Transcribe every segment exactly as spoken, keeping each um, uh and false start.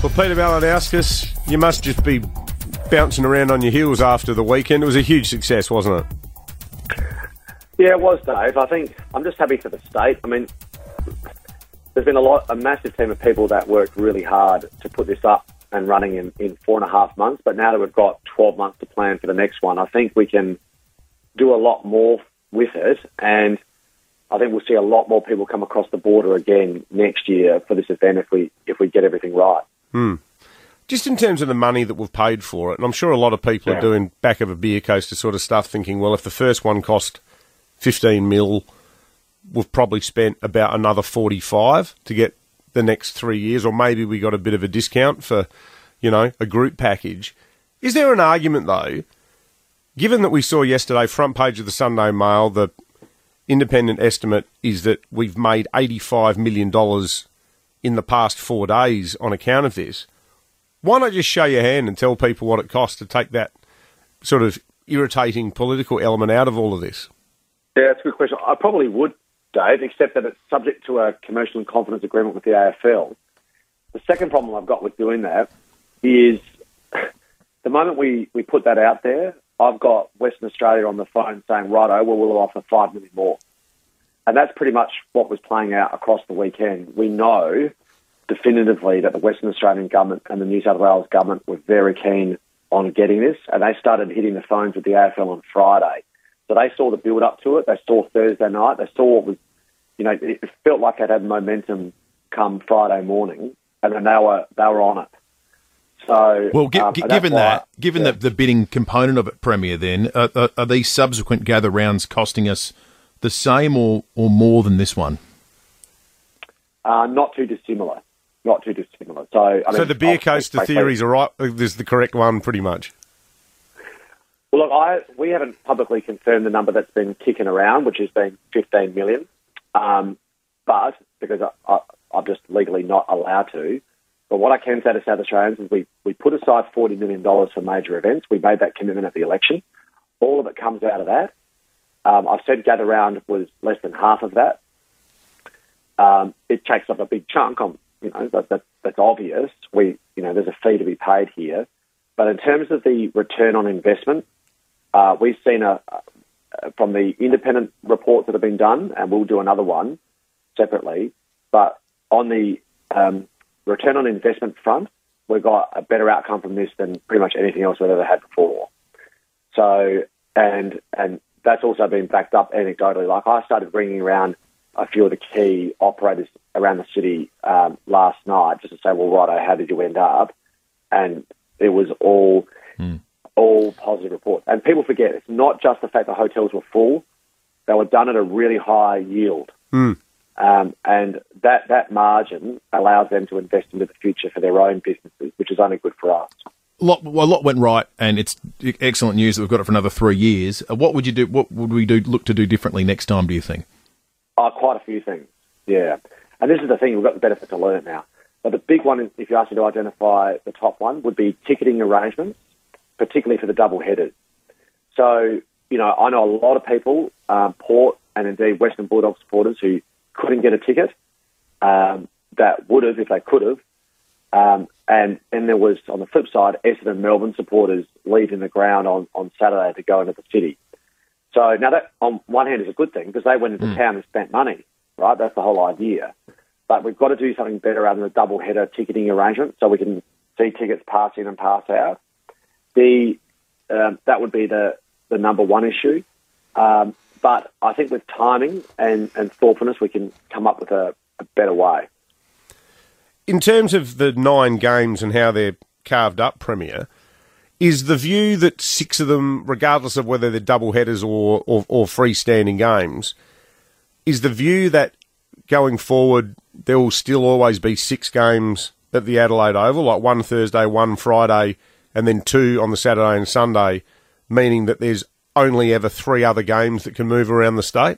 Well, Peter Malinauskas, you must just be bouncing around on your heels after the weekend. It was a huge success, wasn't it? Yeah, it was, Dave. I think I'm just happy for the state. I mean, there's been a lot, a massive team of people that worked really hard to put this up and running in, in four and a half months. But now that we've got twelve months to plan for the next one, I think we can do a lot more with it. And I think we'll see a lot more people come across the border again next year for this event if we if we get everything right. Hmm. Just in terms of the money that we've paid for it, and I'm sure a lot of people yeah. are doing back of a beer coaster sort of stuff, thinking, well, if the first one cost fifteen mil, we've probably spent about another forty-five to get the next three years, or maybe we got a bit of a discount for, you know, a group package. Is there an argument, though, given that we saw yesterday, front page of the Sunday Mail, the independent estimate is that we've made eighty-five million dollars in the past four days on account of this. Why not just show your hand and tell people what it costs to take that sort of irritating political element out of all of this? Yeah, that's a good question. I probably would, Dave, except that it's subject to a commercial and confidence agreement with the A F L. The second problem I've got with doing that is the moment we, we put that out there, I've got Western Australia on the phone saying, righto, well, we'll offer five million more. And that's pretty much what was playing out across the weekend. We know definitively that the Western Australian government and the New South Wales government were very keen on getting this, and they started hitting the phones with the A F L on Friday. So they saw the build-up to it. They saw Thursday night. They saw it was, you know, it felt like it had momentum come Friday morning, and then they were they were on it. So well, gi- um, gi- given that, I, given yeah. the, the bidding component of it, Premier, then are, are, are these subsequent gather rounds costing us the same or or more than this one? Uh, not too dissimilar. Not too dissimilar. So, I mean, so the beer coaster theories are right. This is the correct one, pretty much. Well, look, I, we haven't publicly confirmed the number that's been kicking around, which has been fifteen million dollars, um, but because I, I, I'm just legally not allowed to. But what I can say to South Australians is we, we put aside forty million dollars for major events. We made that commitment at the election. All of it comes out of that. Um, I've said Gather Round was less than half of that. Um, it takes up a big chunk. On, you know, that, that, that's obvious. We, you know, there's a fee to be paid here. But in terms of the return on investment, Uh, we've seen a, uh, from the independent reports that have been done, and we'll do another one separately, but on the um, return on investment front, we've got a better outcome from this than pretty much anything else we've ever had before. So, and and that's also been backed up anecdotally. Like I started ringing around a few of the key operators around the city um, last night just to say, well, righto, how did you end up? And it was all... Mm. All positive reports. And people forget, it's not just the fact that hotels were full. They were done at a really high yield. Mm. Um, and that, that margin allows them to invest into the future for their own businesses, which is only good for us. A lot, well, a lot went right, and it's excellent news that we've got it for another three years. What would you do? What would we do? Look to do differently next time, do you think? Oh, quite a few things, yeah. And this is the thing, we've got the benefit to learn now. But the big one, if you ask me to identify the top one, would be ticketing arrangements, particularly for the double-headers. So, you know, I know a lot of people, um, Port and indeed Western Bulldog supporters who couldn't get a ticket, um, that would have if they could have. Um, and then there was, on the flip side, Essendon Melbourne supporters leaving the ground on, on Saturday to go into the city. So now that, on one hand, is a good thing because they went into mm. town and spent money, right? That's the whole idea. But we've got to do something better rather than a double-header ticketing arrangement so we can see tickets pass in and pass out. The, um, that would be the, the number one issue. Um, but I think with timing and, and thoughtfulness, we can come up with a, a better way. In terms of the nine games and how they're carved up, Premier, is the view that six of them, regardless of whether they're double-headers or, or, or freestanding games, is the view that going forward there will still always be six games at the Adelaide Oval, like one Thursday, one Friday, and then two on the Saturday and Sunday, meaning that there's only ever three other games that can move around the state?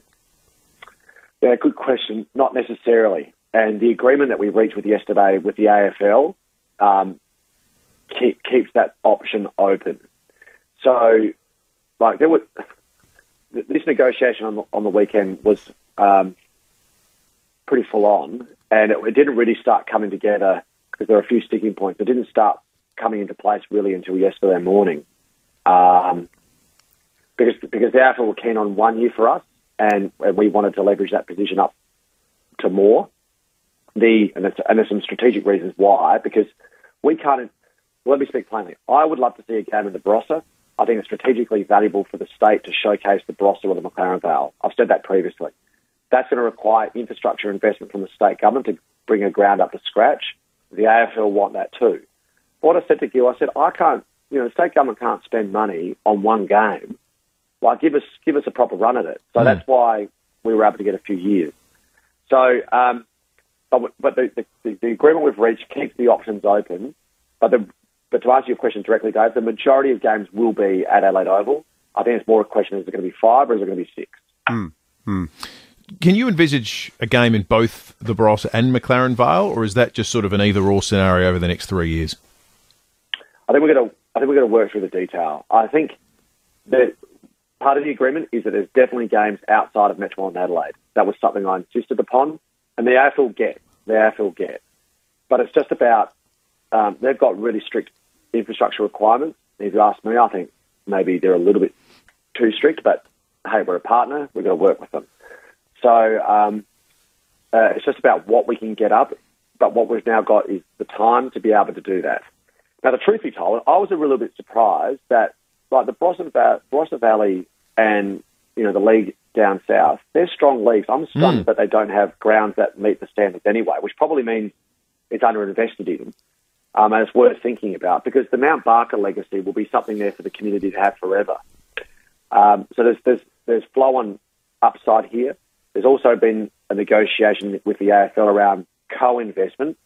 Yeah, good question. Not necessarily. And the agreement that we reached with yesterday with the A F L um, keep, keeps that option open. So, like, there were this negotiation on the, on the weekend was um, pretty full on, and it, it didn't really start coming together because there are a few sticking points that didn't start coming into place really until yesterday morning. Um, because because the A F L were keen on one year for us, and, and we wanted to leverage that position up to more. The and, and there's some strategic reasons why, because we can't... Well, let me speak plainly. I would love to see a game in the Barossa. I think it's strategically valuable for the state to showcase the Barossa or the McLaren Vale. I've said that previously. That's going to require infrastructure investment from the state government to bring a ground up to scratch. The A F L want that too. What I said to Gil, I said, I can't, you know, the state government can't spend money on one game. Like, give us give us a proper run at it. So mm. that's why we were able to get a few years. So, um, but, but the, the, the agreement we've reached keeps the options open. But the, but to answer your question directly, Dave, the majority of games will be at Adelaide Oval. I think it's more a question, is it going to be five or is it going to be six? Mm. Mm. Can you envisage a game in both the Barossa and McLaren Vale, or is that just sort of an either-or scenario over the next three years? I think we're going to. I think we're going to work through the detail. I think that part of the agreement is that there's definitely games outside of metropolitan Adelaide. That was something I insisted upon, and the A F L get. The A F L get. But it's just about um, they've got really strict infrastructure requirements. If you ask me, I think maybe they're a little bit too strict. But hey, we're a partner. We're going to work with them. So um, uh, it's just about what we can get up, but what we've now got is the time to be able to do that. Now, the truth be told, I was a little bit surprised that, like, the Brossom Va- Valley and, you know, the league down south, they're strong leagues. I'm stunned mm. that they don't have grounds that meet the standards anyway, which probably means it's underinvested in, um, and it's worth thinking about, because the Mount Barker legacy will be something there for the community to have forever. Um, so there's, there's, there's flow-on upside here. There's also been a negotiation with the A F L around co-investment,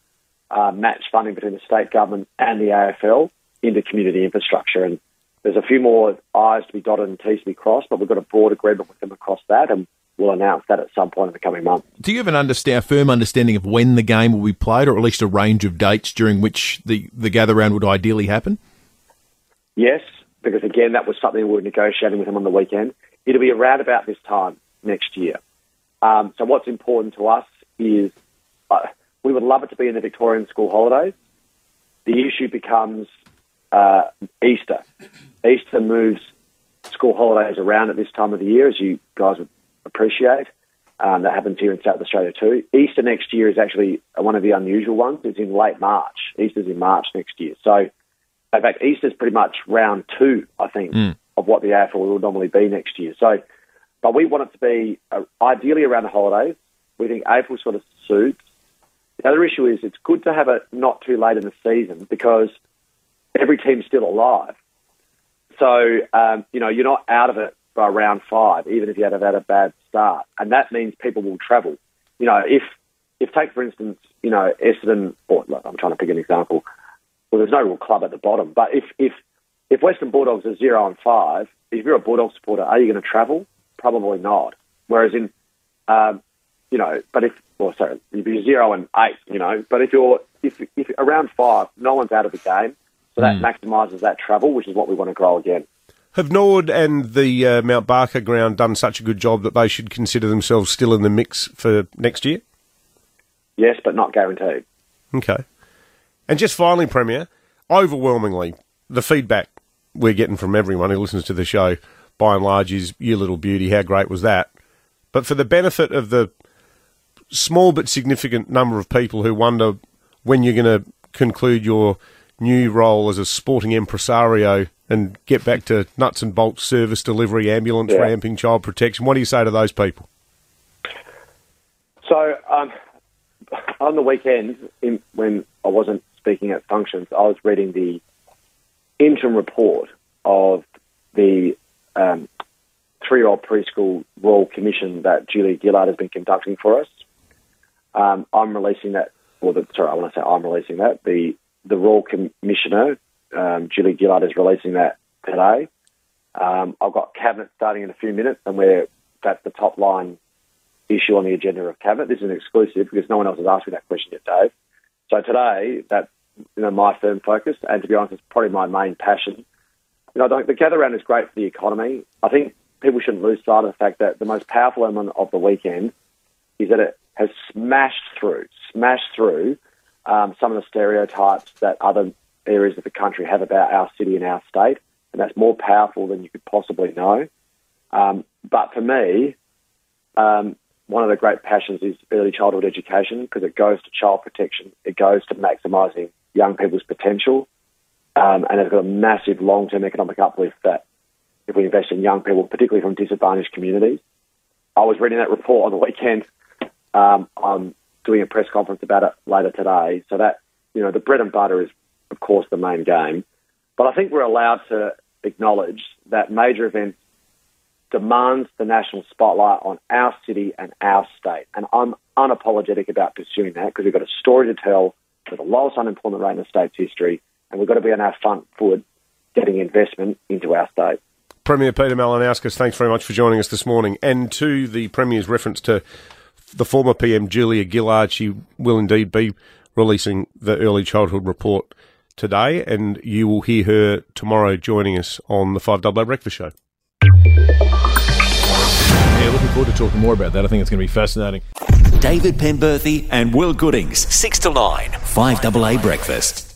uh, match funding between the state government and the A F L into community infrastructure. And there's a few more I's to be dotted and T's to be crossed, but we've got a broad agreement with them across that, and we'll announce that at some point in the coming month. Do you have an understand, a firm understanding of when the game will be played, or at least a range of dates during which the, the gather round would ideally happen? Yes, because, again, that was something we were negotiating with them on the weekend. It'll be around about this time next year. Um, so what's important to us is uh, we would love it to be in the Victorian school holidays. The issue becomes uh, Easter. Easter moves school holidays around at this time of the year, as you guys would appreciate. Um, that happens here in South Australia too. Easter next year is actually one of the unusual ones. It's in late March. Easter's in March next year. So, in fact, Easter's pretty much round two, I think, mm. of what the A F L will normally be next year. So... But we want it to be uh, ideally around the holidays. We think April sort of suits. The other issue is it's good to have it not too late in the season, because every team's still alive. So, um, you know, you're not out of it by round five, even if you had had a bad start. And that means people will travel. You know, if, if take, for instance, you know, Essendon, or look, I'm trying to pick an example. Well, there's no real club at the bottom. But if, if, if Western Bulldogs are zero and five, if you're a Bulldog supporter, are you going to travel? Probably not. Whereas in, um, you know, but if, well, sorry, if you're zero and eight, you know, but if you're, if, if around five, no one's out of the game. So that mm. maximises that travel, which is what we want to grow again. Have Nord and the uh, Mount Barker ground done such a good job that they should consider themselves still in the mix for next year? Yes, but not guaranteed. Okay. And just finally, Premier, overwhelmingly, the feedback we're getting from everyone who listens to the show, by and large, is, you little beauty, how great was that? But for the benefit of the small but significant number of people who wonder when you're going to conclude your new role as a sporting impresario and get back to nuts and bolts, service delivery, ambulance, yeah. ramping, child protection, what do you say to those people? So, um, on the weekend, in, when I wasn't speaking at functions, I was reading the interim report of the Um, three-year-old preschool royal commission that Julia Gillard has been conducting for us. Um, I'm releasing that, or the, sorry, I want to say I'm releasing that. The the royal commissioner, um, Julia Gillard, is releasing that today. Um, I've got cabinet starting in a few minutes, and we're that's the top line issue on the agenda of cabinet. This is an exclusive because no one else has asked me that question yet, Dave. So today, that's you know my firm focus, and to be honest, it's probably my main passion. You know, the gather round is great for the economy. I think people shouldn't lose sight of the fact that the most powerful element of the weekend is that it has smashed through, smashed through um, some of the stereotypes that other areas of the country have about our city and our state, and that's more powerful than you could possibly know. Um, but for me, um, one of the great passions is early childhood education, because it goes to child protection, it goes to maximising young people's potential, um, and it's got a massive long-term economic uplift that if we invest in young people, particularly from disadvantaged communities. I was reading that report on the weekend. Um, I'm doing a press conference about it later today. So that, you know, the bread and butter is, of course, the main game. But I think we're allowed to acknowledge that major events demands the national spotlight on our city and our state. And I'm unapologetic about pursuing that, because we've got a story to tell with the lowest unemployment rate in the state's history, and we've got to be on our front foot getting investment into our state. Premier Peter Malinauskas, thanks very much for joining us this morning. And to the Premier's reference to the former P M, Julia Gillard, she will indeed be releasing the early childhood report today, and you will hear her tomorrow joining us on the five double A Breakfast Show. Yeah, looking forward to talking more about that. I think it's going to be fascinating. David Penberthy and Will Goodings, six to nine, five double A Breakfast.